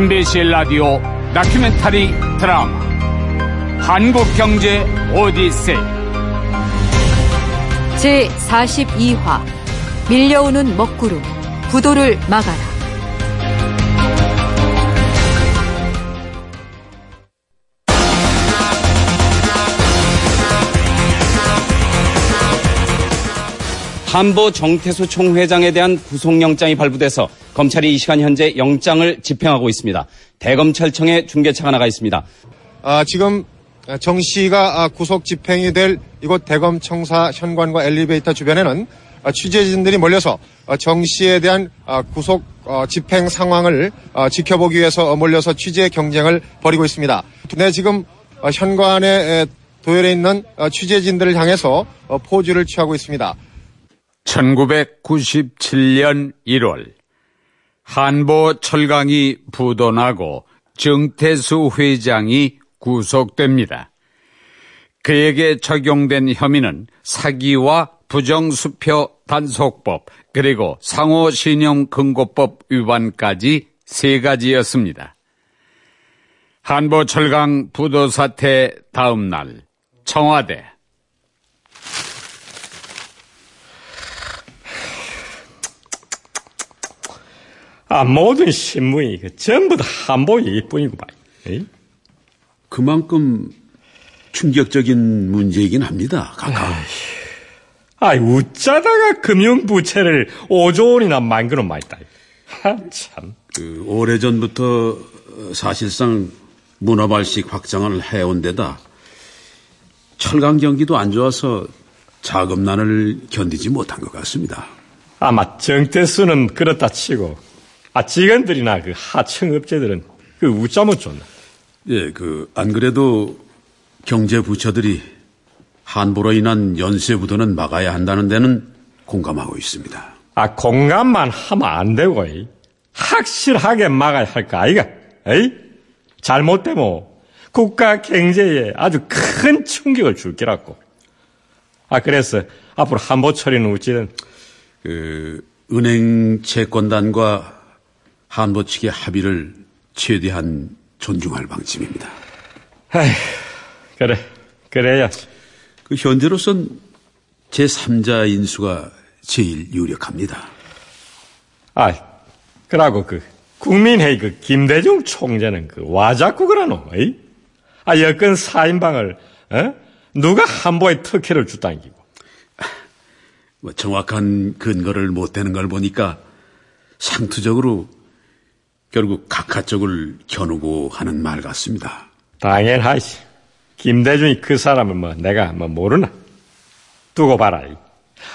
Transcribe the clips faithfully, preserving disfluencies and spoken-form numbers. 엠비씨 라디오 다큐멘터리 드라마 한국경제 오디세이 제사십이 화 밀려오는 먹구름, 부도를 막아라. 한보 정태수 총회장에 대한 구속영장이 발부돼서 검찰이 이 시간 현재 영장을 집행하고 있습니다. 대검찰청에 중계차가 나가 있습니다. 아, 지금 정 씨가 구속 집행이 될 이곳 대검청사 현관과 엘리베이터 주변에는 취재진들이 몰려서 정 씨에 대한 구속 집행 상황을 지켜보기 위해서 몰려서 취재 경쟁을 벌이고 있습니다. 네, 지금 현관에 도열해 있는 취재진들을 향해서 포즈를 취하고 있습니다. 천구백구십칠 년 일월 한보 철강이 부도나고 정태수 회장이 구속됩니다. 그에게 적용된 혐의는 사기와 부정수표 단속법 그리고 상호신용금고법 위반까지 세 가지였습니다. 한보 철강 부도 사태 다음 날 청와대. 아, 모든 신문이 그 전부 다 한보 얘기뿐이구만. 에이? 그만큼 충격적인 문제이긴 합니다. 각각. 아이, 웃자다가 금융부채를 오조 원이나 만그런 말이다. 아, 참. 그, 오래전부터 사실상 문어발식 확장을 해온 데다 철강 경기도 안 좋아서 자금난을 견디지 못한 것 같습니다. 아마 정태수는 그렇다 치고, 아, 직원들이나 그 하청업체들은 그 웃자 못 줬나? 예, 그, 안 그래도 경제부처들이 한보로 인한 연쇄부도는 막아야 한다는 데는 공감하고 있습니다. 아, 공감만 하면 안 되고, 에이. 확실하게 막아야 할 거 아이가? 에이? 잘못되면 국가 경제에 아주 큰 충격을 줄 기라고. 아, 그래서 앞으로 한보 처리는 우찌는 그, 은행 채권단과 한보 측의 합의를 최대한 존중할 방침입니다. 에휴, 그래, 그래야. 그 현재로선 제삼자 인수가 제일 유력합니다. 아, 그러고 그 국민회의 그 김대중 총재는 그 와 자꾸 그러노? 에이? 아, 여권 사인방을 어? 누가 한보에 특혜를 주당기고? 뭐 정확한 근거를 못 대는 걸 보니까 상투적으로 결국 각하 쪽을 겨누고 하는 말 같습니다. 당연하지. 김대중이 그 사람은 뭐 내가 뭐 모르나. 두고 봐라.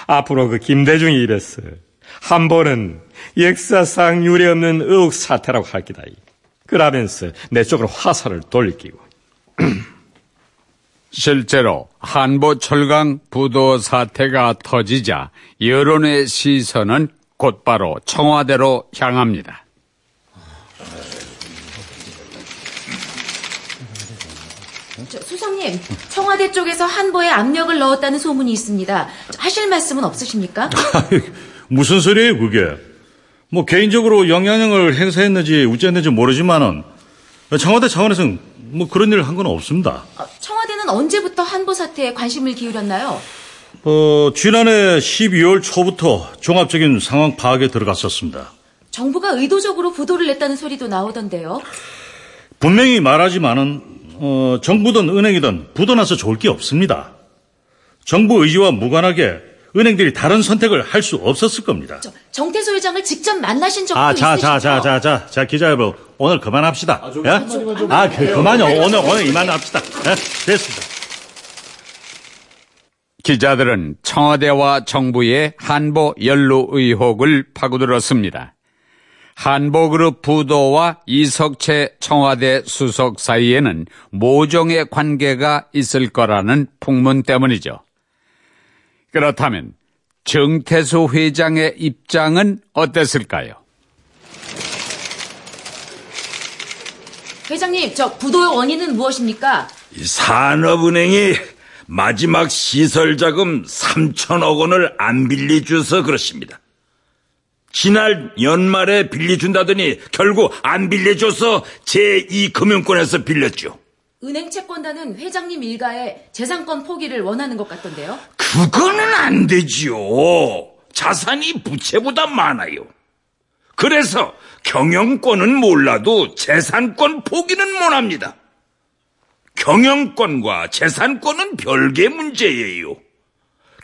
앞으로 그 김대중이 입에서 한 번은 역사상 유례없는 의혹 사태라고 할 기다. 그러면서 내 쪽으로 화살을 돌리기고. 실제로 한보 철강 부도 사태가 터지자 여론의 시선은 곧바로 청와대로 향합니다. 저, 수석님, 청와대 쪽에서 한보에 압력을 넣었다는 소문이 있습니다. 하실 말씀은 없으십니까? 무슨 소리예요, 그게? 뭐 개인적으로 영향력을 행사했는지 우째했는지 모르지만은 청와대 차원에서는 뭐 그런 일을 한 건 없습니다. 어, 청와대는 언제부터 한보 사태에 관심을 기울였나요? 어, 지난해 십이월 초부터 종합적인 상황 파악에 들어갔었습니다. 정부가 의도적으로 부도를 냈다는 소리도 나오던데요. 분명히 말하지만은 어, 정부든 은행이든 부도나서 좋을 게 없습니다. 정부 의지와 무관하게 은행들이 다른 선택을 할 수 없었을 겁니다. 저, 정태수 회장을 직접 만나신 적도 아, 자, 있으시죠? 자, 자, 자, 자, 자, 기자 여러분, 오늘 그만합시다. 아, 예? 아, 좀, 아 그, 그만요. 오늘, 오늘 이만합시다. 예? 됐습니다. 기자들은 청와대와 정부의 한보 연루 의혹을 파고들었습니다. 한보그룹 부도와 이석채 청와대 수석 사이에는 모종의 관계가 있을 거라는 풍문 때문이죠. 그렇다면 정태수 회장의 입장은 어땠을까요? 회장님, 저 부도의 원인은 무엇입니까? 이 산업은행이 마지막 시설자금 삼천억 원을 안 빌려줘서 그렇습니다. 지난 연말에 빌려준다더니 결국 안 빌려줘서 제이 금융권에서 빌렸죠. 은행 채권단은 회장님 일가에 재산권 포기를 원하는 것 같던데요. 그거는 안 되지요. 자산이 부채보다 많아요. 그래서 경영권은 몰라도 재산권 포기는 못합니다. 경영권과 재산권은 별개 문제예요.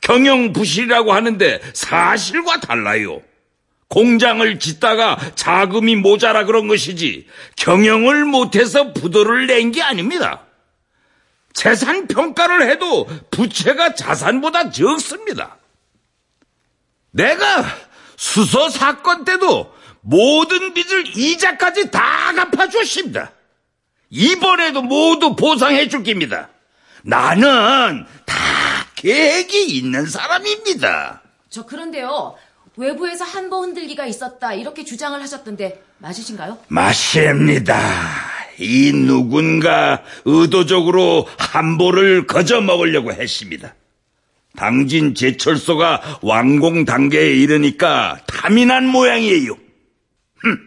경영부실이라고 하는데 사실과 달라요. 공장을 짓다가 자금이 모자라 그런 것이지 경영을 못해서 부도를 낸 게 아닙니다. 재산 평가를 해도 부채가 자산보다 적습니다. 내가 수소 사건 때도 모든 빚을 이자까지 다 갚아줬습니다. 이번에도 모두 보상해줄 겁니다. 나는 다 계획이 있는 사람입니다. 저 그런데요. 외부에서 한보 흔들기가 있었다 이렇게 주장을 하셨던데 맞으신가요? 맞습니다. 이 누군가 의도적으로 한보를 거저먹으려고 했습니다. 당진 제철소가 완공 단계에 이르니까 탐이 난 모양이에요. 흠,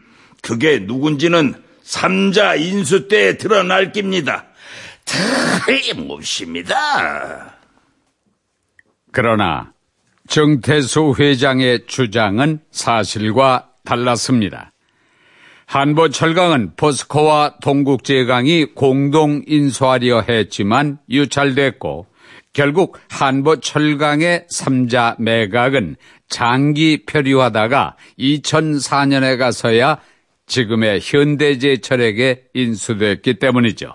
그게 누군지는 삼자 인수 때 드러날 깁니다. 틀림없습니다. 그러나 정태수 회장의 주장은 사실과 달랐습니다. 한보철강은 포스코와 동국제강이 공동 인수하려 했지만 유찰됐고 결국 한보철강의 삼자 매각은 장기 표류하다가 이천사년에 가서야 지금의 현대제철에게 인수됐기 때문이죠.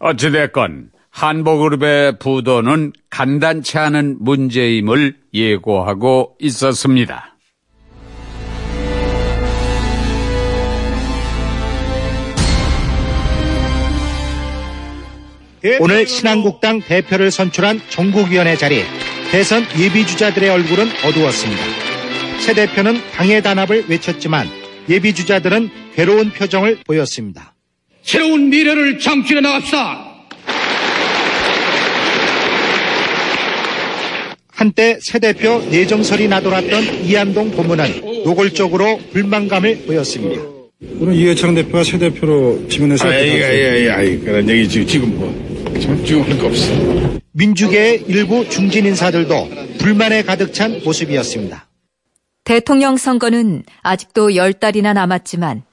어찌됐건 한보그룹의 부도는 간단치 않은 문제임을 예고하고 있었습니다. 오늘 신한국당 대표를 선출한 전국위원회 자리, 대선 예비주자들의 얼굴은 어두웠습니다. 새 대표는 당의 단합을 외쳤지만 예비주자들은 괴로운 표정을 보였습니다. 새로운 미래를 창출해 나갑시다. 한때 새 대표 내정설이 나돌았던 이한동 고문은 노골적으로 불만감을 보였습니다. 오늘 이해창 대표가 새 대표로 지명해서 아이아이아이 그런 얘기 지금 지금 뭐 지금 할 거 없어. 민주계의 일부 중진 인사들도 불만에 가득 찬 모습이었습니다. 대통령 선거는 아직도 열 달이나 남았지만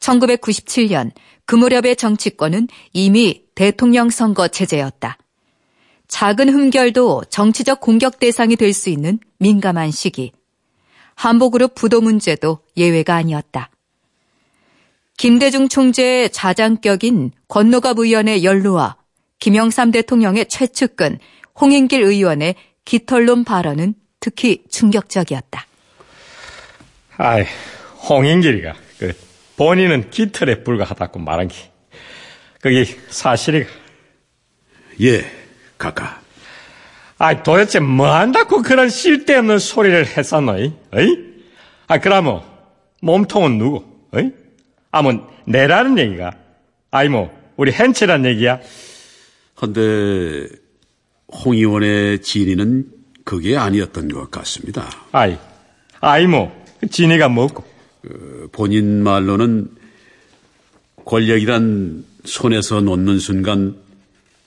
천구백구십칠년 그 무렵의 정치권은 이미 대통령 선거 체제였다. 작은 흠결도 정치적 공격 대상이 될 수 있는 민감한 시기. 한보그룹 부도 문제도 예외가 아니었다. 김대중 총재의 자장격인 권노갑 의원의 연루와 김영삼 대통령의 최측근 홍인길 의원의 깃털론 발언은 특히 충격적이었다. 아이, 홍인길이가 그 본인은 깃털에 불과하다고 말한 게 그게 사실이가. 예. 가까. 아, 도대체 뭐 한다고 그런 쓸데없는 소리를 했었노? 이? 어이? 아, 그러면 몸통은 누구? 어이? 아, 뭐 내라는 얘기가? 아이, 뭐 우리 헨치란 얘기야? 한데 홍 의원의 진의는 그게 아니었던 것 같습니다. 아이, 아이, 뭐 진의가 뭐고? 그 본인 말로는 권력이란 손에서 놓는 순간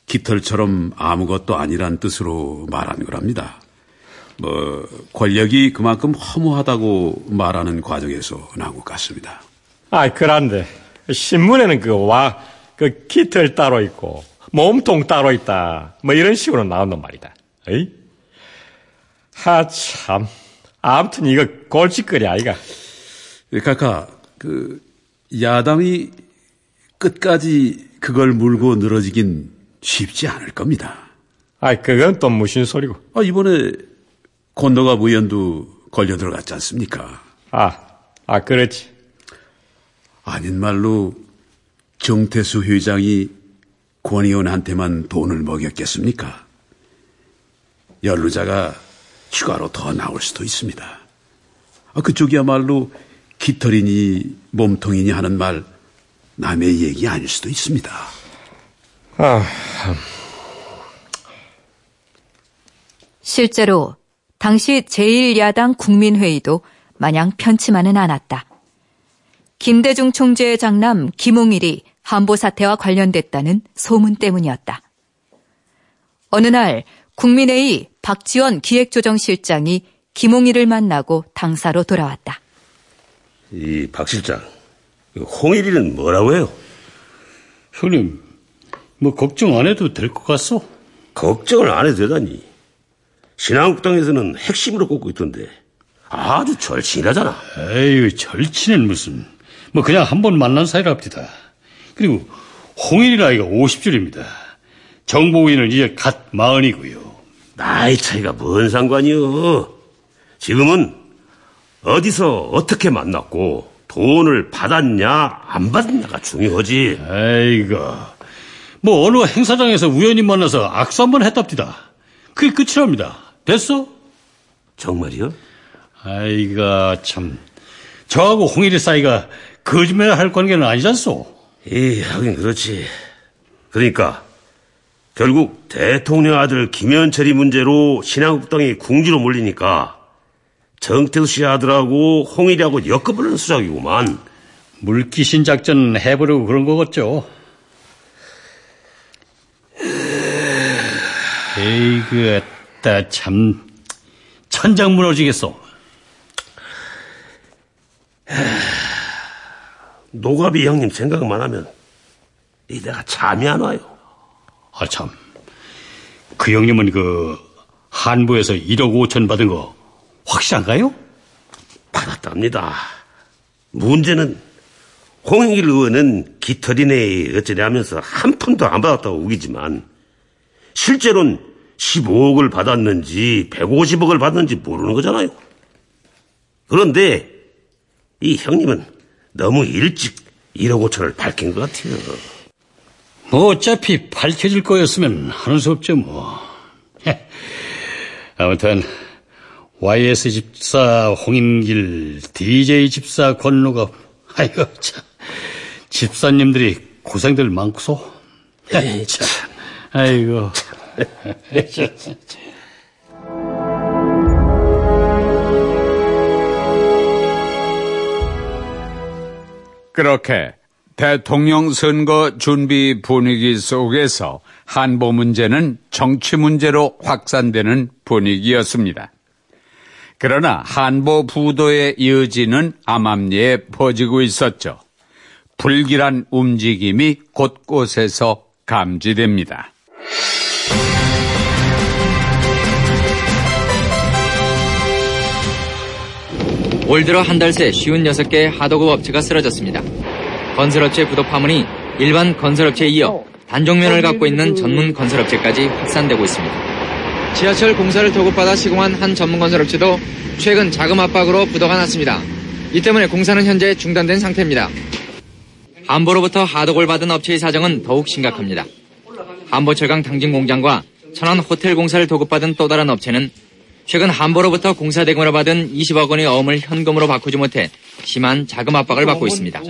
깃털처럼 아무것도 아니란 뜻으로 말한 거랍니다. 뭐 권력이 그만큼 허무하다고 말하는 과정에서 나온 것 같습니다. 아, 그런데 신문에는 그 와 그 깃털 따로 있고 몸통 따로 있다 뭐 이런 식으로 나온단 말이다. 에이? 하 참. 아무튼 이거 골칫거리 아이가. 카카, 그 야당이 끝까지 그걸 물고 늘어지긴 쉽지 않을 겁니다. 아, 그건 또 무슨 소리고? 아, 이번에 권노갑 의원도 걸려 들어갔지 않습니까? 아, 아, 그렇지. 아닌 말로 정태수 회장이 권 의원한테만 돈을 먹였겠습니까? 연루자가 추가로 더 나올 수도 있습니다. 아, 그쪽이야말로 깃털이니 몸통이니 하는 말 남의 얘기 아닐 수도 있습니다. 아... 실제로 당시 제일 야당 국민회의도 마냥 편치만은 않았다. 김대중 총재의 장남 김홍일이 한보 사태와 관련됐다는 소문 때문이었다. 어느 날 국민회의 박지원 기획조정실장이 김홍일을 만나고 당사로 돌아왔다. 이 박 실장, 홍일이는 뭐라고 해요? 형님, 뭐 걱정 안 해도 될 것 같소? 걱정을 안 해도 되다니. 신한국당에서는 핵심으로 꼽고 있던데 아주 절친이라잖아. 에휴, 절친은 무슨. 뭐 그냥 한 번 만난 사이랍디다. 그리고 홍일이 나이가 오십 줄입니다. 정보위는 이제 갓 마흔이고요. 나이 차이가 뭔 상관이요. 지금은 어디서 어떻게 만났고 돈을 받았냐 안 받았냐가 중요하지. 아이고, 뭐 어느 행사장에서 우연히 만나서 악수 한번 했답디다. 그게 끝이랍니다. 됐어? 정말이요? 아이가 참, 저하고 홍일이 사이가 거짓말할 관계는 아니잖소. 예, 하긴 그렇지. 그러니까 결국 대통령 아들 김현철이 문제로 신한국당이 궁지로 몰리니까 정태수 씨 아들하고 홍일이하고 엮어보려는 수작이구만. 물귀신 작전 해보려고 그런 거겠죠. 에이그, 아따, 참, 천장 무너지겠소. 노갑이 형님 생각만 하면 이 내가 잠이 안 와요. 아, 참, 그 형님은 그 한부에서 일억 오천 받은 거 확실한가요? 받았답니다. 문제는 홍익일 의원은 깃털이네 어쩌냐면서 한 푼도 안 받았다고 우기지만 실제로는 십오억을 받았는지 백오십억을 받았는지 모르는 거잖아요. 그런데 이 형님은 너무 일찍 일억 오천을 밝힌 것 같아요. 뭐 어차피 밝혀질 거였으면 하는 수 없죠 뭐. 아무튼 와이에스 집사 홍인길, 디제이 집사 권로갑, 아이고 참, 집사님들이 고생들 많고소. 에이, 참. 아이고 참. 그렇게 대통령 선거 준비 분위기 속에서 한보 문제는 정치 문제로 확산되는 분위기였습니다. 그러나 한보 부도의 여지는 암암리에 퍼지고 있었죠. 불길한 움직임이 곳곳에서 감지됩니다. 올 들어 한 달 새 오십육 개의 하도급 업체가 쓰러졌습니다. 건설업체 부도 파문이 일반 건설업체에 이어 단종면을 갖고 있는 전문 건설업체까지 확산되고 있습니다. 지하철 공사를 도급받아 시공한 한 전문 건설업체도 최근 자금 압박으로 부도가 났습니다. 이 때문에 공사는 현재 중단된 상태입니다. 한보로부터 하도급을 받은 업체의 사정은 더욱 심각합니다. 한보철강 당진 공장과 천안 호텔 공사를 도급받은 또 다른 업체는 최근 한보로부터 공사 대금으로 받은 이십억 원의 어음을 현금으로 바꾸지 못해 심한 자금 압박을 받고 있습니다.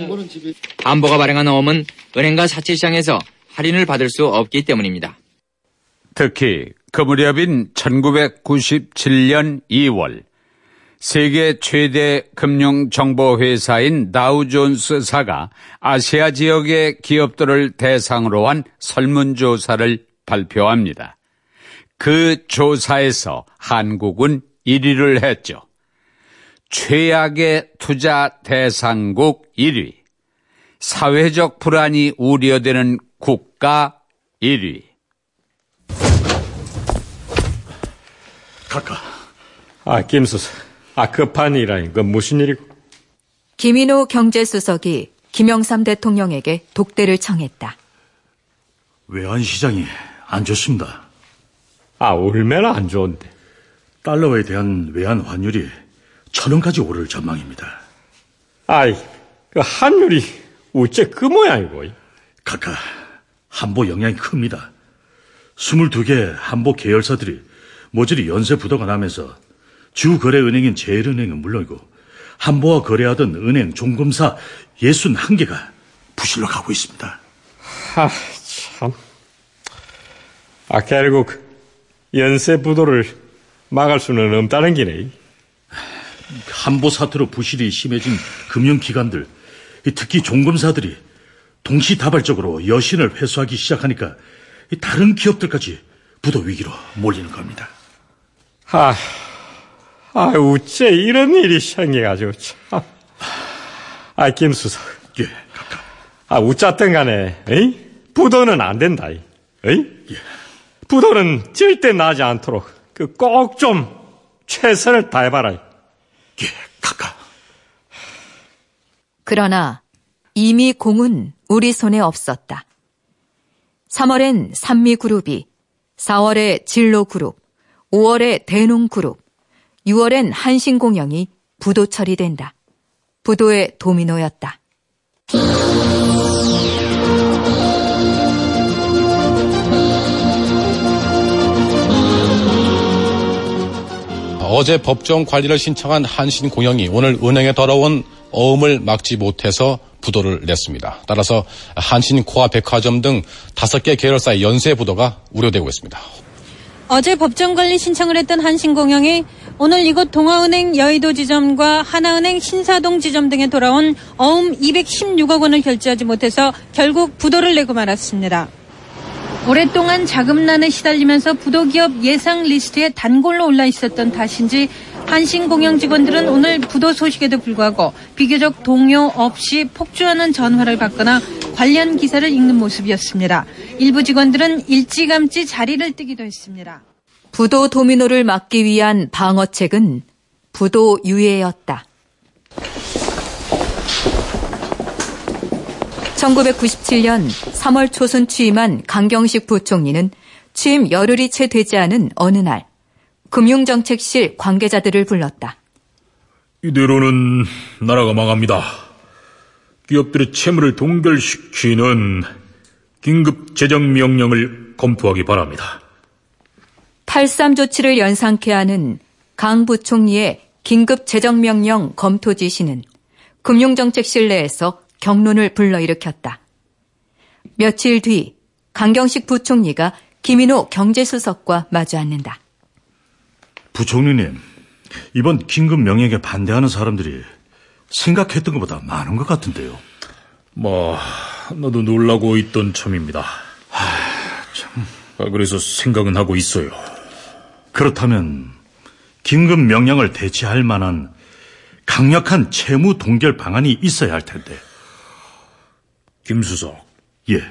한보가 발행한 어음은 은행과 사채시장에서 할인을 받을 수 없기 때문입니다. 특히 그 무렵인 천구백구십칠 년 이월 세계 최대 금융정보회사인 다우존스사가 아시아 지역의 기업들을 대상으로 한 설문조사를 발표합니다. 그 조사에서 한국은 일 위를 했죠. 최악의 투자 대상국 일 위, 사회적 불안이 우려되는 국가 일 위. 카카, 아 김수석, 아 급한 일 아닌가, 무슨 일이고? 김인호 경제수석이 김영삼 대통령에게 독대를 청했다. 외환 시장이 안 좋습니다. 아, 얼마나 안 좋은데. 달러에 대한 외환 환율이 천 원까지 오를 전망입니다. 아이, 그 환율이 어째 그 모양이고. 카카, 한보 영향이 큽니다. 스물두 개 한보 계열사들이 모조리 연쇄 부도가 나면서 주거래은행인 제일은행은 물론이고 한보와 거래하던 은행 종금사 예순한 개가 부실로 가고 있습니다. 하, 참. 아, 결국 연쇄 부도를 막을 수는 없다는 기네. 한보 사태로 부실이 심해진 금융기관들, 특히 종금사들이 동시다발적으로 여신을 회수하기 시작하니까 다른 기업들까지 부도 위기로 몰리는 겁니다. 아, 아, 우째 이런 일이 생겨가지고 참. 아, 김수석. 예, 각각. 아, 우짜든 간에, 에이? 부도는 안 된다, 에이? 예. 부도는 질 때 나지 않도록 그 꼭 좀 최선을 다해봐라. 예, 각각. 그러나 이미 공은 우리 손에 없었다. 삼월엔 산미그룹이, 사월에 진로그룹, 오월에 대농그룹, 유월엔 한신공영이 부도 처리된다. 부도의 도미노였다. 어제 법정 관리를 신청한 한신공영이 오늘 은행에 더러운 어음을 막지 못해서 부도를 냈습니다. 따라서 한신, 코아, 백화점 등 다섯 개 계열사의 연쇄 부도가 우려되고 있습니다. 어제 법정관리 신청을 했던 한신공영이 오늘 이곳 동아은행 여의도 지점과 하나은행 신사동 지점 등에 돌아온 어음 이백십육억 원을 결제하지 못해서 결국 부도를 내고 말았습니다. 오랫동안 자금난에 시달리면서 부도기업 예상 리스트에 단골로 올라 있었던 탓인지 한신공영 직원들은 오늘 부도 소식에도 불구하고 비교적 동요 없이 폭주하는 전화를 받거나 관련 기사를 읽는 모습이었습니다. 일부 직원들은 일찌감치 자리를 뜨기도 했습니다. 부도 도미노를 막기 위한 방어책은 부도 유예였다. 천구백구십칠년 삼월 초순 취임한 강경식 부총리는 취임 열흘이 채 되지 않은 어느 날 금융정책실 관계자들을 불렀다. 이대로는 나라가 망합니다. 기업들의 채무를 동결시키는 긴급재정명령을 검토하기 바랍니다. 팔삼 조치를 연상케 하는 강 부총리의 긴급재정명령 검토 지시는 금융정책실 내에서 격론을 불러일으켰다. 며칠 뒤 강경식 부총리가 김인호 경제수석과 마주앉는다. 부총리님, 이번 긴급 명령에 반대하는 사람들이 생각했던 것보다 많은 것 같은데요. 뭐, 나도 놀라고 있던 참입니다. 하, 참. 아, 그래서 생각은 하고 있어요. 그렇다면 긴급 명령을 대체할 만한 강력한 채무 동결 방안이 있어야 할 텐데. 김수석. 예.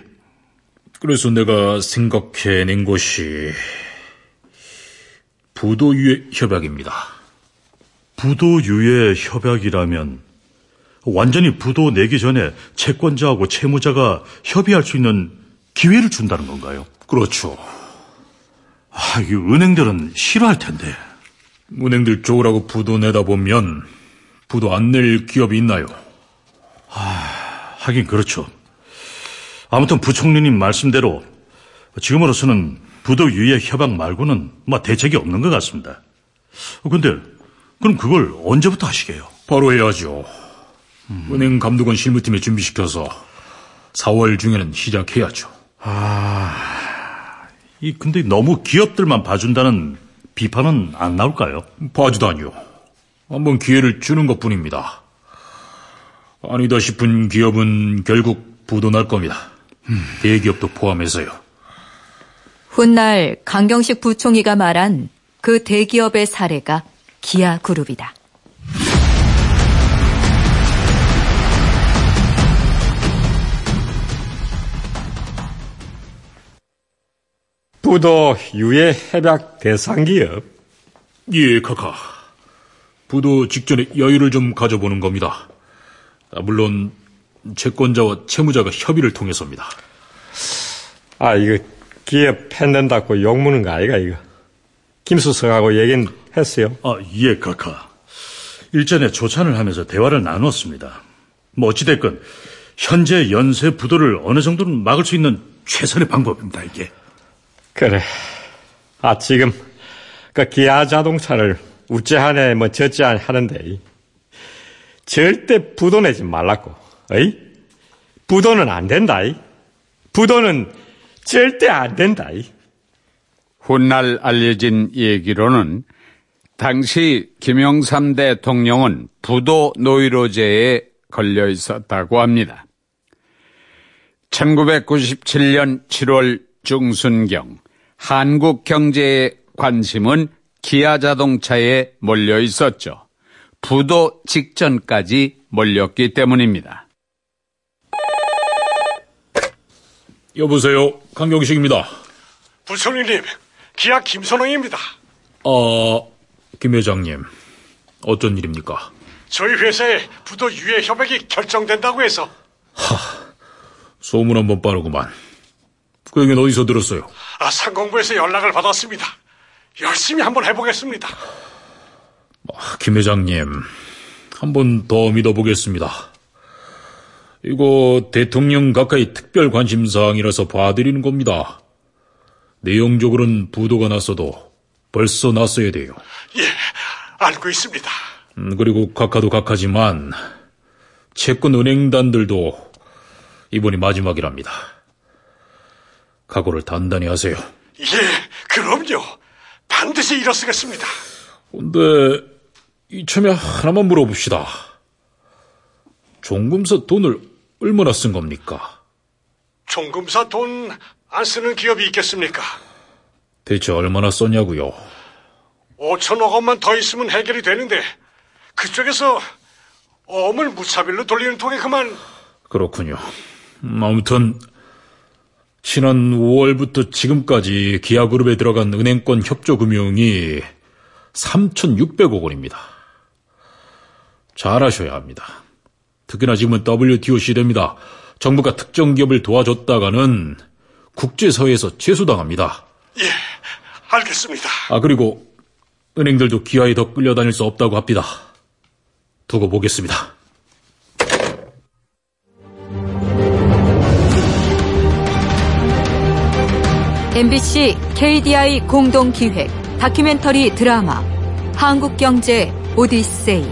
그래서 내가 생각해낸 것이 부도유예 협약입니다. 부도유예 협약이라면 완전히 부도 내기 전에 채권자하고 채무자가 협의할 수 있는 기회를 준다는 건가요? 그렇죠. 아, 이 은행들은 싫어할 텐데. 은행들 좋으라고 부도 내다 보면 부도 안 낼 기업이 있나요? 아, 하긴 그렇죠. 아무튼 부총리님 말씀대로 지금으로서는 부도 유예 협약 말고는 뭐 대책이 없는 것 같습니다. 근데 그럼 그걸 언제부터 하시게요? 바로 해야죠. 음. 은행 감독원 실무팀에 준비시켜서 사월 중에는 시작해야죠. 아, 이 근데 너무 기업들만 봐준다는 비판은 안 나올까요? 봐주다니요. 한번 기회를 주는 것뿐입니다. 아니다 싶은 기업은 결국 부도 날 겁니다. 음. 대기업도 포함해서요. 훗날 강경식 부총리가 말한 그 대기업의 사례가 기아그룹이다. 부도 유예 협약 대상 기업. 예, 카카. 부도 직전에 여유를 좀 가져보는 겁니다. 물론 채권자와 채무자가 협의를 통해서입니다. 아, 이거 기업 팬된다고 욕무는 거 아이가 이거. 김수석하고 얘기는 했어요? 아, 예, 카카. 일전에 조찬을 하면서 대화를 나눴습니다. 뭐 어찌됐건 현재 연쇄 부도를 어느 정도는 막을 수 있는 최선의 방법입니다, 이게. 그래. 아, 지금 그 기아자동차를 우째하네 뭐 저째하네 하는데 절대 부도 내지 말라고. 어이? 부도는 안 된다. 이. 부도는 절대 안 된다. 훗날 알려진 얘기로는 당시 김영삼 대통령은 부도 노이로제에 걸려 있었다고 합니다. 천구백구십칠 년 칠월 중순경 한국 경제의 관심은 기아 자동차에 몰려 있었죠. 부도 직전까지 몰렸기 때문입니다. 여보세요, 강경식입니다. 부총리님, 기아 김선홍입니다. 어, 김 회장님, 어쩐 일입니까? 저희 회사의 부도 유예 협약이 결정된다고 해서. 하, 소문 한번 빠르구만. 그 얘기는 어디서 들었어요? 아, 상공부에서 연락을 받았습니다. 열심히 한번 해보겠습니다. 아, 김 회장님, 한번 더 믿어보겠습니다. 이거 대통령 가까이 특별 관심사항이라서 봐드리는 겁니다. 내용적으로는 부도가 났어도 벌써 났어야 돼요. 예, 알고 있습니다. 음, 그리고 각하도 각하지만 채권 은행단들도 이번이 마지막이랍니다. 각오를 단단히 하세요. 예, 그럼요. 반드시 일어서겠습니다. 근데 이참에 하나만 물어봅시다. 종금사 돈을 얼마나 쓴 겁니까? 종금사 돈 안 쓰는 기업이 있겠습니까? 대체 얼마나 썼냐고요? 오천억 원만 더 있으면 해결이 되는데 그쪽에서 어음을 무차별로 돌리는 통에 그만. 그렇군요. 아무튼 지난 오월부터 지금까지 기아그룹에 들어간 은행권 협조금융이 삼천육백억 원입니다. 잘하셔야 합니다. 특히나 지금은 더블유 티 오 시대입니다. 정부가 특정 기업을 도와줬다가는 국제사회에서 채수당합니다. 예, 알겠습니다. 아, 그리고 은행들도 기아에 더 끌려다닐 수 없다고 합니다. 두고 보겠습니다. 엠비씨 케이디아이 공동기획 다큐멘터리 드라마 한국경제 오디세이.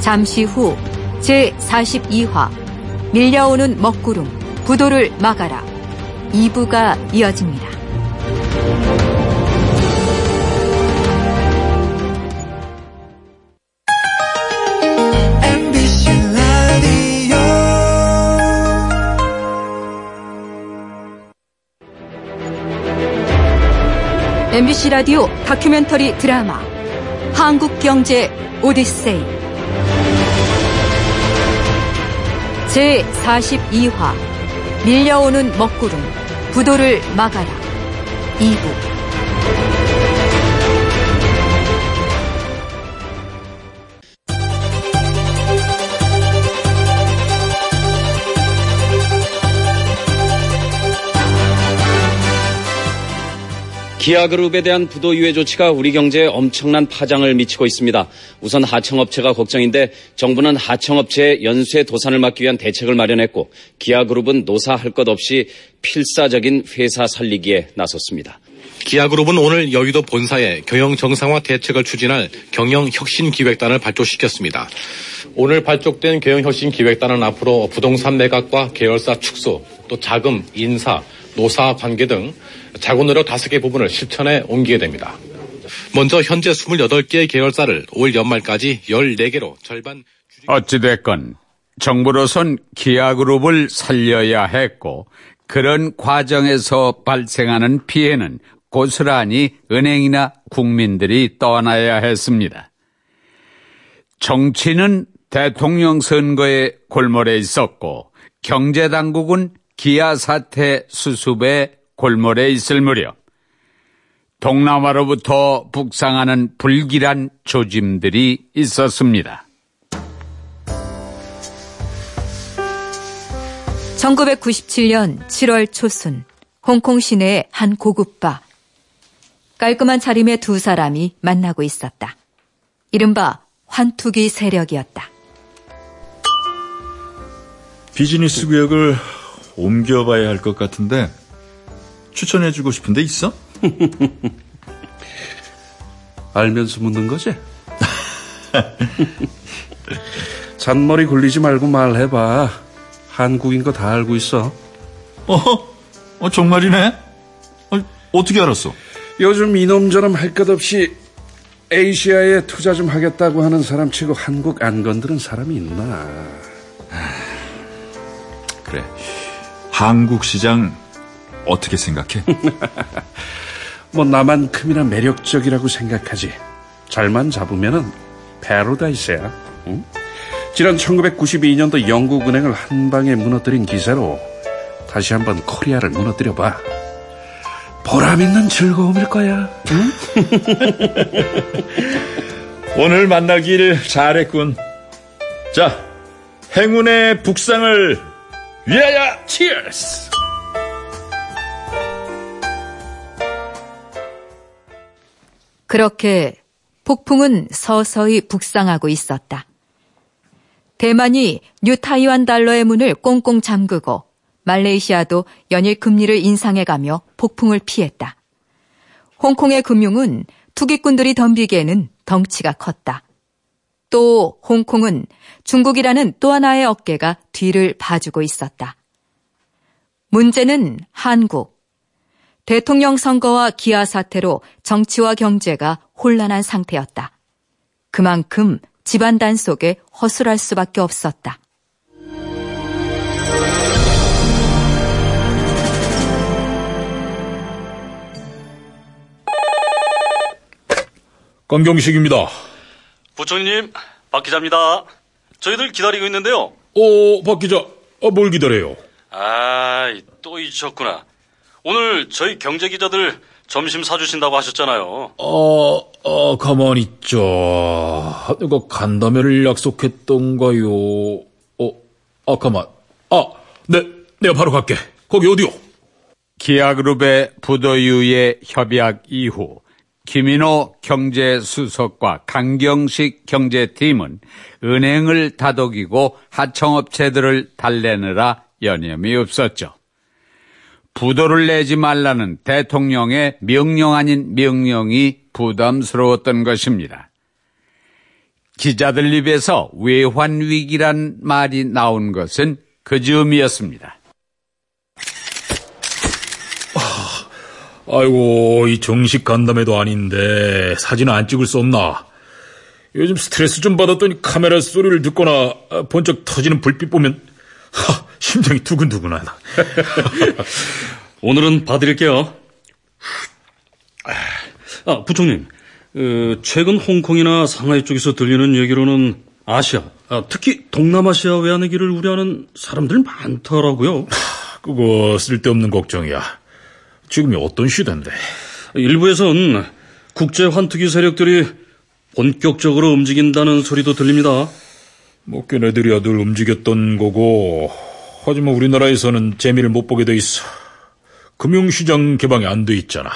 잠시 후 제사십이 화 밀려오는 먹구름, 부도를 막아라 이 부가 이어집니다. 엠비씨 라디오 다큐멘터리 드라마 한국경제 오디세이 제사십이 화 밀려오는 먹구름, 부도를 막아라 이 부. 기아그룹에 대한 부도 유예 조치가 우리 경제에 엄청난 파장을 미치고 있습니다. 우선 하청업체가 걱정인데 정부는 하청업체의 연쇄 도산을 막기 위한 대책을 마련했고 기아그룹은 노사할 것 없이 필사적인 회사 살리기에 나섰습니다. 기아그룹은 오늘 여의도 본사에 경영정상화 대책을 추진할 경영혁신기획단을 발족시켰습니다. 오늘 발족된 경영혁신기획단은 앞으로 부동산 매각과 계열사 축소, 또 자금, 인사, 노사 관계 등 자구 노력 다섯 개 부분을 실천에 옮기게 됩니다. 먼저 현재 스물여덟 개의 계열사를 올 연말까지 열네 개로 절반 줄이고. 어찌됐건 정부로선 기아그룹을 살려야 했고 그런 과정에서 발생하는 피해는 고스란히 은행이나 국민들이 떠안아야 했습니다. 정치는 대통령 선거에 골몰해 있었고 경제당국은 기아 사태 수습에 골몰해 있을 무렵 동남아로부터 북상하는 불길한 조짐들이 있었습니다. 천구백구십칠 년 칠월 초순 홍콩 시내의 한 고급바. 깔끔한 차림의 두 사람이 만나고 있었다. 이른바 환투기 세력이었다. 비즈니스 구역을 옮겨봐야 할 것 같은데 추천해주고 싶은 데 있어? 알면서 묻는 거지? 잔머리 굴리지 말고 말해봐. 한국인 거 다 알고 있어. 어? 어, 정말이네? 어, 어떻게 알았어? 요즘 이놈저놈 할 것 없이 에이시아에 투자 좀 하겠다고 하는 사람 치고 한국 안 건드는 사람이 있나? 그래, 한국 시장 어떻게 생각해? 뭐 나만큼이나 매력적이라고 생각하지. 잘만 잡으면은 패러다이스야. 응? 지난 천구백구십이 년도 영국은행을 한 방에 무너뜨린 기세로 다시 한번 코리아를 무너뜨려봐. 보람있는 즐거움일 거야. 응? 오늘 만나길 잘했군. 자, 행운의 북상을 위하여 치얼스. 그렇게 폭풍은 서서히 북상하고 있었다. 대만이 뉴타이완 달러의 문을 꽁꽁 잠그고 말레이시아도 연일 금리를 인상해가며 폭풍을 피했다. 홍콩의 금융은 투기꾼들이 덤비기에는 덩치가 컸다. 또 홍콩은 중국이라는 또 하나의 어깨가 뒤를 봐주고 있었다. 문제는 한국. 대통령 선거와 기아 사태로 정치와 경제가 혼란한 상태였다. 그만큼 집안 단속에 허술할 수밖에 없었다. 강경식입니다. 부총리님, 박 기자입니다. 저희들 기다리고 있는데요. 오, 박 기자, 아, 뭘 기다려요? 아, 또 잊혔구나. 오늘 저희 경제 기자들 점심 사주신다고 하셨잖아요. 어, 어, 가만히 있자. 내가 간담회를 약속했던가요? 어, 아, 가만. 아, 네, 내가 바로 갈게. 거기 어디요? 기아그룹의 부도유예 협약 이후 김인호 경제수석과 강경식 경제팀은 은행을 다독이고 하청업체들을 달래느라 여념이 없었죠. 부도를 내지 말라는 대통령의 명령 아닌 명령이 부담스러웠던 것입니다. 기자들 입에서 외환위기란 말이 나온 것은 그 즈음이었습니다. 아이고, 이 정식 간담회도 아닌데 사진 안 찍을 수 없나? 요즘 스트레스 좀 받았더니 카메라 소리를 듣거나 번쩍 터지는 불빛 보면 하, 심장이 두근두근하다. 오늘은 봐드릴게요. 아, 부총님, 어, 최근 홍콩이나 상하이 쪽에서 들리는 얘기로는 아시아, 아, 특히 동남아시아 외환위기를 우려하는 사람들이 많더라고요. 그거 쓸데없는 걱정이야. 지금이 어떤 시대인데? 일부에선 국제 환투기 세력들이 본격적으로 움직인다는 소리도 들립니다. 뭐 걔네들이야 늘 움직였던 거고, 하지만 우리나라에서는 재미를 못 보게 돼 있어. 금융시장 개방이 안 돼 있잖아.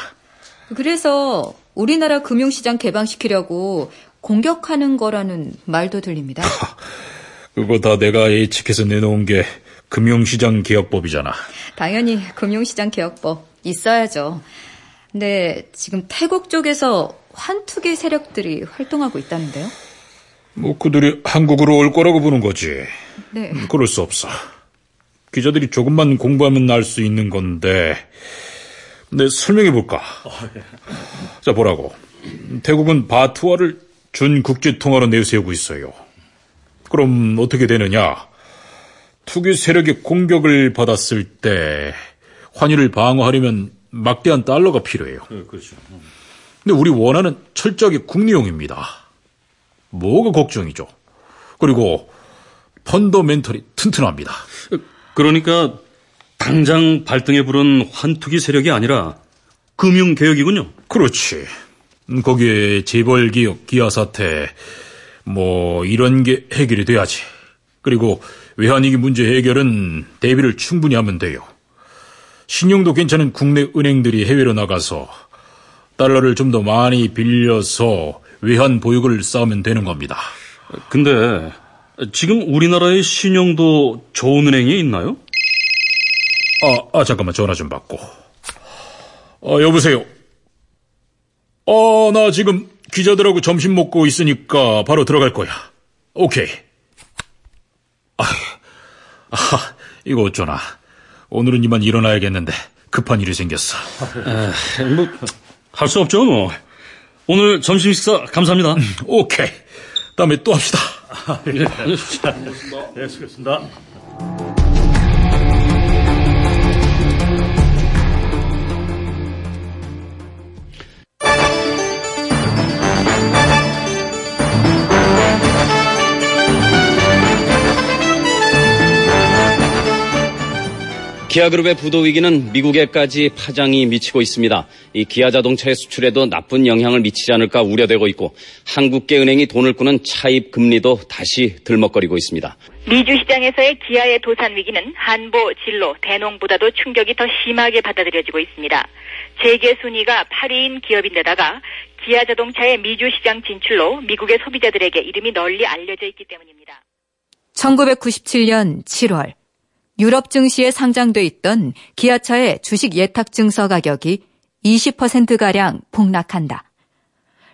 그래서 우리나라 금융시장 개방시키려고 공격하는 거라는 말도 들립니다. 그거 다 내가 예측해서 내놓은 게 금융시장 개혁법이잖아. 당연히 금융시장 개혁법 있어야죠. 근데 지금 태국 쪽에서 환투기 세력들이 활동하고 있다는데요? 뭐 그들이 한국으로 올 거라고 보는 거지. 네. 그럴 수 없어. 기자들이 조금만 공부하면 알 수 있는 건데. 근데 설명해 볼까? 자, 보라고. 태국은 바투아를 준국제통화로 내세우고 있어요. 그럼 어떻게 되느냐? 투기 세력의 공격을 받았을 때 환율을 방어하려면 막대한 달러가 필요해요. 네, 그렇죠. 근데 우리 원화는 철저하게 국내용입니다. 뭐가 걱정이죠. 그리고 펀더멘털이 튼튼합니다. 그러니까 당장 발등에 부른 환투기 세력이 아니라 금융개혁이군요. 그렇지. 거기에 재벌개혁, 기아사태 뭐 이런 게 해결이 돼야지. 그리고 외환위기 문제 해결은 대비를 충분히 하면 돼요. 신용도 괜찮은 국내 은행들이 해외로 나가서 달러를 좀 더 많이 빌려서 외환 보유고를 쌓으면 되는 겁니다. 근데 지금 우리나라의 신용도 좋은 은행이 있나요? 아, 아 잠깐만 전화 좀 받고. 아, 여보세요. 아, 나 지금 기자들하고 점심 먹고 있으니까 바로 들어갈 거야. 오케이. 아, 아 이거 어쩌나. 오늘은 이만 일어나야겠는데 급한 일이 생겼어. 뭐, 할 수 없죠 뭐. 오늘 점심 식사 감사합니다. 오케이. 다음에 또 합시다. 예, 수고하셨습니다. 네, 수고하셨습니다. 기아그룹의 부도위기는 미국에까지 파장이 미치고 있습니다. 이 기아자동차의 수출에도 나쁜 영향을 미치지 않을까 우려되고 있고 한국계 은행이 돈을 꾸는 차입금리도 다시 들먹거리고 있습니다. 미주 시장에서의 기아의 도산 위기는 한보, 진로, 대농보다도 충격이 더 심하게 받아들여지고 있습니다. 재계 순위가 팔 위인 기업인데다가 기아자동차의 미주 시장 진출로 미국의 소비자들에게 이름이 널리 알려져 있기 때문입니다. 천구백구십칠년 칠월 유럽 증시에 상장돼 있던 기아차의 주식 예탁 증서 가격이 이십 퍼센트가량 폭락한다.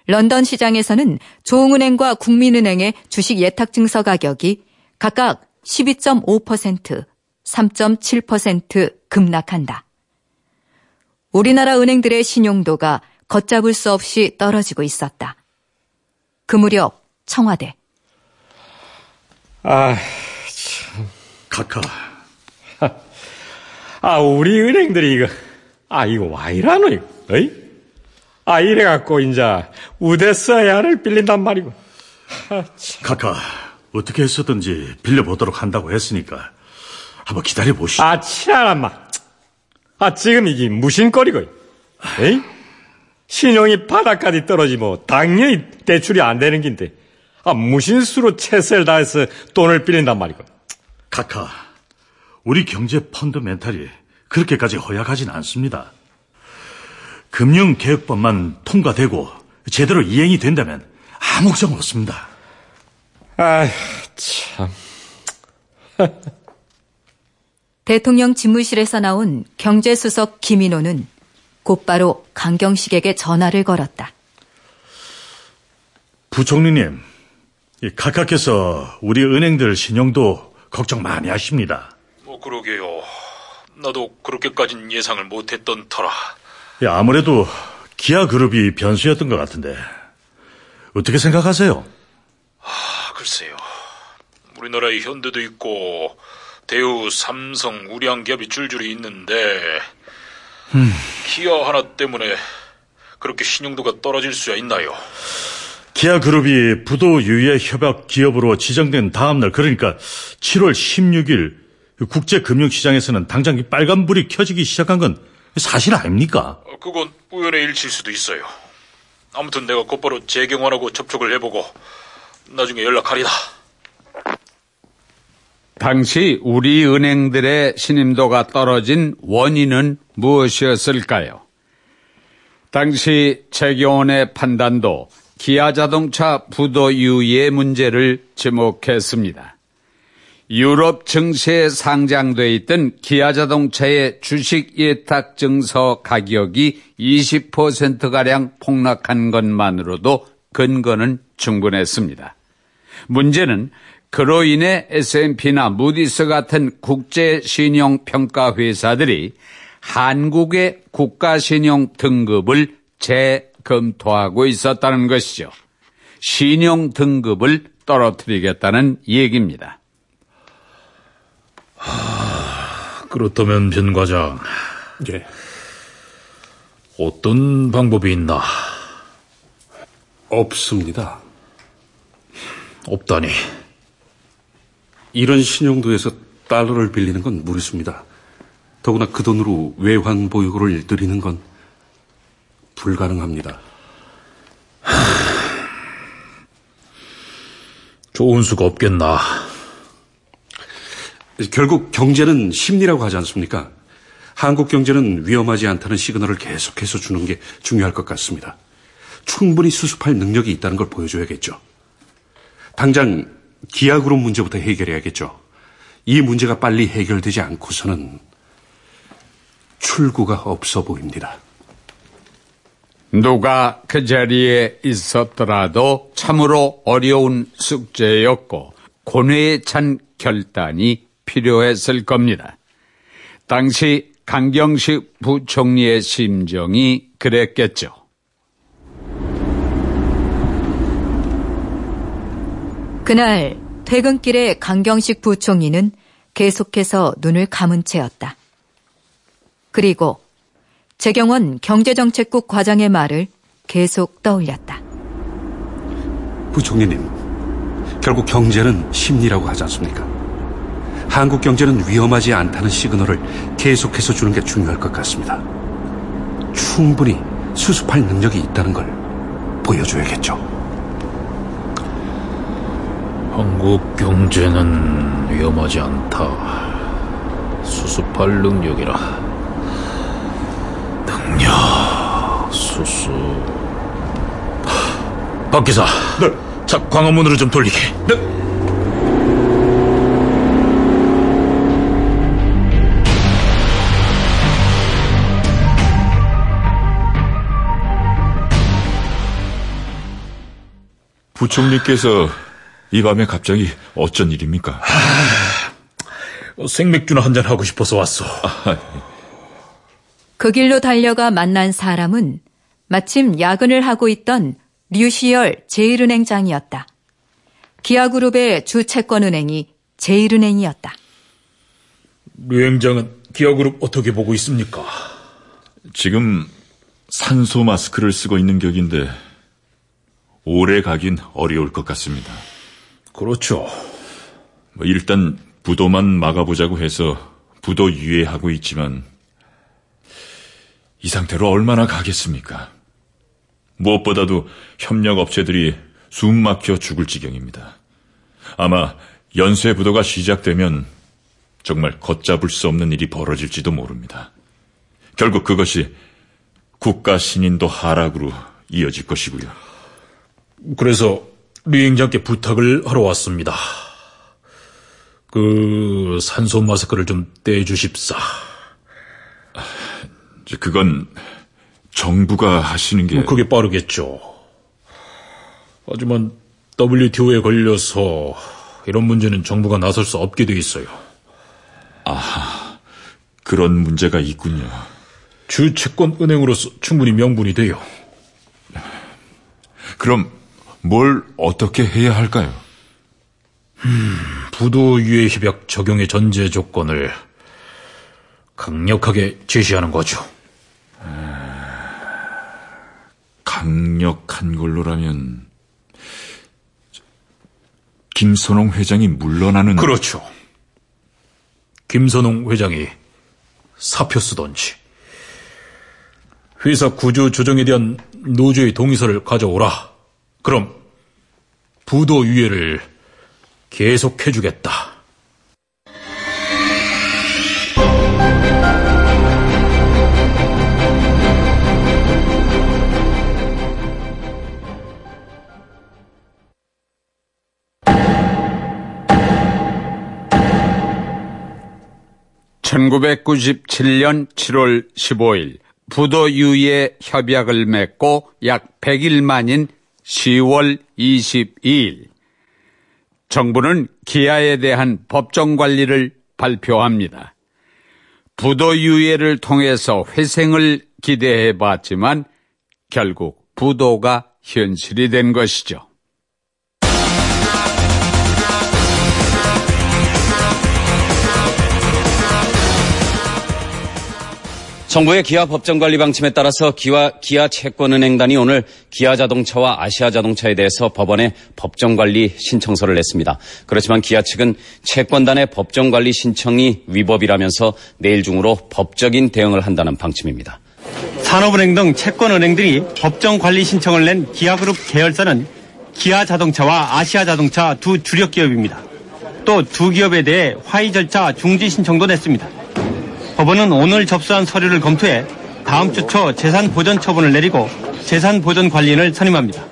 런던 시장에서는 조흥은행과 국민은행의 주식 예탁 증서 가격이 각각 십이 점 오 퍼센트, 삼 점 칠 퍼센트 급락한다. 우리나라 은행들의 신용도가 걷잡을 수 없이 떨어지고 있었다. 그 무렵 청와대. 아, 참. 카카. 아, 우리 은행들이 이거, 아, 이거 와 이라노, 이거, 어이? 아, 이래갖고, 인자, 우대서야를 빌린단 말이고. 아, 카카, 어떻게 했었든지 빌려보도록 한다고 했으니까, 한번 기다려보시오. 아, 치아란 마. 아, 지금 이게 무신거리고, 에이? 신용이 바닥까지 떨어지면 당연히 대출이 안 되는 긴데, 아, 무신수로 채세를 다해서 돈을 빌린단 말이고. 카카. 우리 경제 펀더멘탈이 그렇게까지 허약하진 않습니다. 금융개혁법만 통과되고 제대로 이행이 된다면 아무 걱정 없습니다. 아, 참. 대통령 집무실에서 나온 경제수석 김인호는 곧바로 강경식에게 전화를 걸었다. 부총리님, 각하께서 우리 은행들 신용도 걱정 많이 하십니다. 그러게요. 나도 그렇게까진 예상을 못했던 터라. 야, 아무래도 기아그룹이 변수였던 것 같은데 어떻게 생각하세요? 아, 글쎄요. 우리나라에 현대도 있고 대우, 삼성, 우량기업이 줄줄이 있는데 음. 기아 하나 때문에 그렇게 신용도가 떨어질 수야 있나요? 기아그룹이 부도 유예 협약 기업으로 지정된 다음 날, 그러니까 칠월 십육일 국제금융시장에서는 당장 빨간불이 켜지기 시작한 건 사실 아닙니까? 그건 우연의 일치일 수도 있어요. 아무튼 내가 곧바로 재경환하고 접촉을 해보고 나중에 연락하리다. 당시 우리 은행들의 신임도가 떨어진 원인은 무엇이었을까요? 당시 재경환의 판단도 기아자동차 부도 유예 문제를 지목했습니다. 유럽 증시에 상장돼 있던 기아자동차의 주식 예탁 증서 가격이 이십 퍼센트가량 폭락한 것만으로도 근거는 충분했습니다. 문제는 그로 인해 에스 앤 피나 무디스 같은 국제신용평가회사들이 한국의 국가신용 등급을 재검토하고 있었다는 것이죠. 신용 등급을 떨어뜨리겠다는 얘기입니다. 하, 그렇다면 변 과장, 예, 어떤 방법이 있나? 없습니다. 없다니. 이런 신용도에서 달러를 빌리는 건 무리수입니다. 더구나 그 돈으로 외환 보유고를 일들이는 건 불가능합니다. 하, 좋은 수가 없겠나? 결국 경제는 심리라고 하지 않습니까? 한국 경제는 위험하지 않다는 시그널을 계속해서 주는 게 중요할 것 같습니다. 충분히 수습할 능력이 있다는 걸 보여줘야겠죠. 당장 기아그룹 문제부터 해결해야겠죠. 이 문제가 빨리 해결되지 않고서는 출구가 없어 보입니다. 누가 그 자리에 있었더라도 참으로 어려운 숙제였고 고뇌에 찬 결단이 필요했을 겁니다. 당시 강경식 부총리의 심정이 그랬겠죠. 그날 퇴근길에 강경식 부총리는 계속해서 눈을 감은 채였다. 그리고 재경원 경제정책국 과장의 말을 계속 떠올렸다. 부총리님, 결국 경제는 심리라고 하지 않습니까? 한국 경제는 위험하지 않다는 시그널을 계속해서 주는 게 중요할 것 같습니다. 충분히 수습할 능력이 있다는 걸 보여줘야겠죠. 한국 경제는 위험하지 않다. 수습할 능력이라. 능력, 수습. 박 기사. 네. 자, 광화문으로 좀 돌리게. 네. 부총리께서 이 밤에 갑자기 어쩐 일입니까? 아, 생맥주나 한잔 하고 싶어서 왔어. 아, 그 길로 달려가 만난 사람은 마침 야근을 하고 있던 류시열 제일은행장이었다. 기아그룹의 주채권은행이 제일은행이었다. 류 행장은 기아그룹 어떻게 보고 있습니까? 지금 산소 마스크를 쓰고 있는 격인데 오래 가긴 어려울 것 같습니다. 그렇죠. 뭐 일단 부도만 막아보자고 해서 부도 유예하고 있지만 이 상태로 얼마나 가겠습니까? 무엇보다도 협력업체들이 숨막혀 죽을 지경입니다. 아마 연쇄 부도가 시작되면 정말 걷잡을 수 없는 일이 벌어질지도 모릅니다. 결국 그것이 국가 신인도 하락으로 이어질 것이고요. 그래서 류 행장께 부탁을 하러 왔습니다. 그 산소 마스크를 좀 떼주십사. 그건 정부가 하시는 게... 그게 빠르겠죠. 하지만 더블유티오에 걸려서 이런 문제는 정부가 나설 수 없게 돼 있어요. 아, 그런 문제가 있군요. 주채권 은행으로서 충분히 명분이 돼요. 그럼 뭘 어떻게 해야 할까요? 음, 부도 유예 협약 적용의 전제 조건을 강력하게 제시하는 거죠. 강력한 걸로라면 김선홍 회장이 물러나는... 그렇죠. 김선홍 회장이 사표 쓰던지 회사 구조 조정에 대한 노조의 동의서를 가져오라. 그럼 부도 유예를 계속해주겠다. 천구백구십칠년 칠월 십오일 부도 유예 협약을 맺고 약 백일 만인 시월 이십이일 정부는 기아에 대한 법정 관리를 발표합니다. 부도 유예를 통해서 회생을 기대해 봤지만 결국 부도가 현실이 된 것이죠. 정부의 기아 법정관리 방침에 따라서 기아, 기아 채권은행단이 오늘 기아자동차와 아시아자동차에 대해서 법원에 법정관리 신청서를 냈습니다. 그렇지만 기아 측은 채권단의 법정관리 신청이 위법이라면서 내일 중으로 법적인 대응을 한다는 방침입니다. 산업은행 등 채권은행들이 법정관리 신청을 낸 기아그룹 계열사는 기아자동차와 아시아자동차 두 주력기업입니다. 또 두 기업에 대해 화의 절차 중지 신청도 냈습니다. 법원은 오늘 접수한 서류를 검토해 다음 주 초 재산보전 처분을 내리고 재산보전관리인을 선임합니다.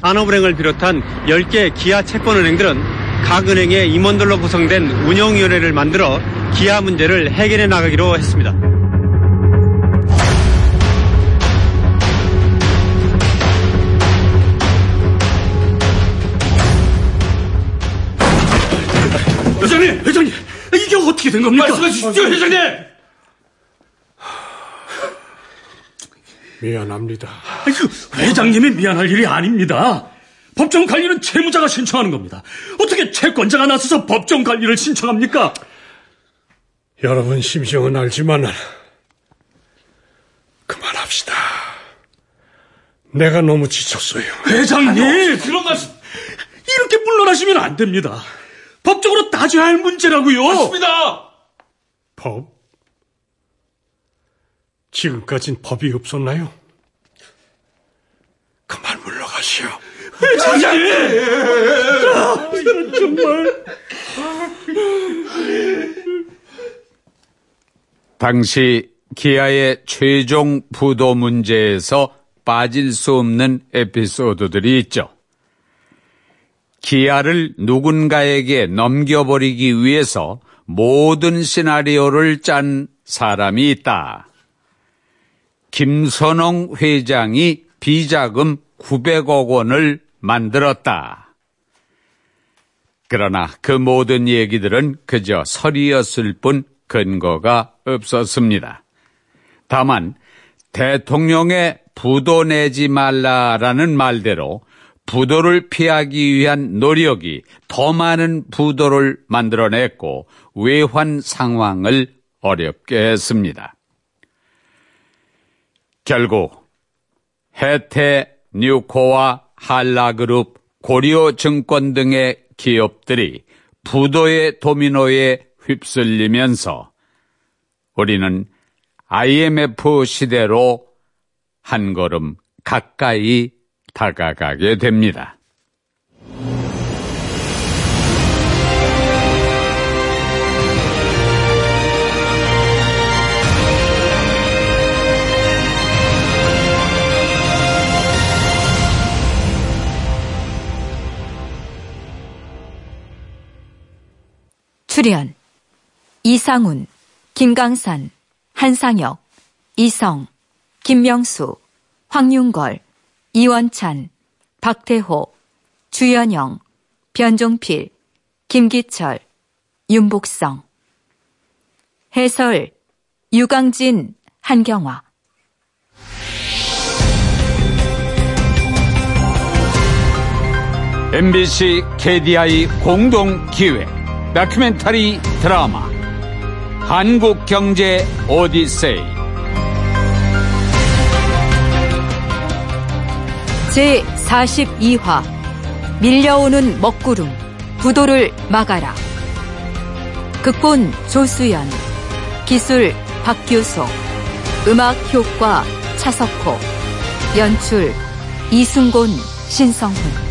산업은행을 비롯한 열 개 기아 채권은행들은 각 은행의 임원들로 구성된 운영위원회를 만들어 기아 문제를 해결해 나가기로 했습니다. 회장님! 회장님! 이게 어떻게 된 겁니까? 말씀해 주십시오, 아, 회장님! 미안합니다. 그 회장님이 미안할 일이 아닙니다. 법정 관리는 채무자가 신청하는 겁니다. 어떻게 채권자가 나서서 법정 관리를 신청합니까? 여러분 심정은 알지만 그만합시다. 내가 너무 지쳤어요. 회장님! 그런 말씀... 이렇게 물러나시면 안 됩니다. 법적으로 따져야 할 문제라고요. 맞습니다. 법? 지금까진 법이 없었나요? 그만 물러가시오. 회장님! 아, 이건 정말... 당시 기아의 최종 부도 문제에서 빠질 수 없는 에피소드들이 있죠. 기아를 누군가에게 넘겨버리기 위해서 모든 시나리오를 짠 사람이 있다. 김선홍 회장이 비자금 구백억 원을 만들었다. 그러나 그 모든 얘기들은 그저 설이었을 뿐 근거가 없었습니다. 다만 대통령의 부도 내지 말라라는 말대로 부도를 피하기 위한 노력이 더 많은 부도를 만들어냈고 외환 상황을 어렵게 했습니다. 결국 해태, 뉴코와 한라그룹, 고려증권 등의 기업들이 부도의 도미노에 휩쓸리면서 우리는 아이엠에프 시대로 한 걸음 가까이 다가가게 됩니다. 출연 이상훈, 김강산, 한상혁, 이성, 김명수, 황윤걸, 이원찬, 박태호, 주연영, 변종필, 김기철, 윤복성. 해설 유강진, 한경화. 엠비씨 케이디아이 공동기획 다큐멘터리 드라마 한국경제 오디세이 제사십이 화 밀려오는 먹구름, 부도를 막아라. 극본 조수연, 기술 박규소, 음악효과 차석호, 연출 이승곤, 신성훈.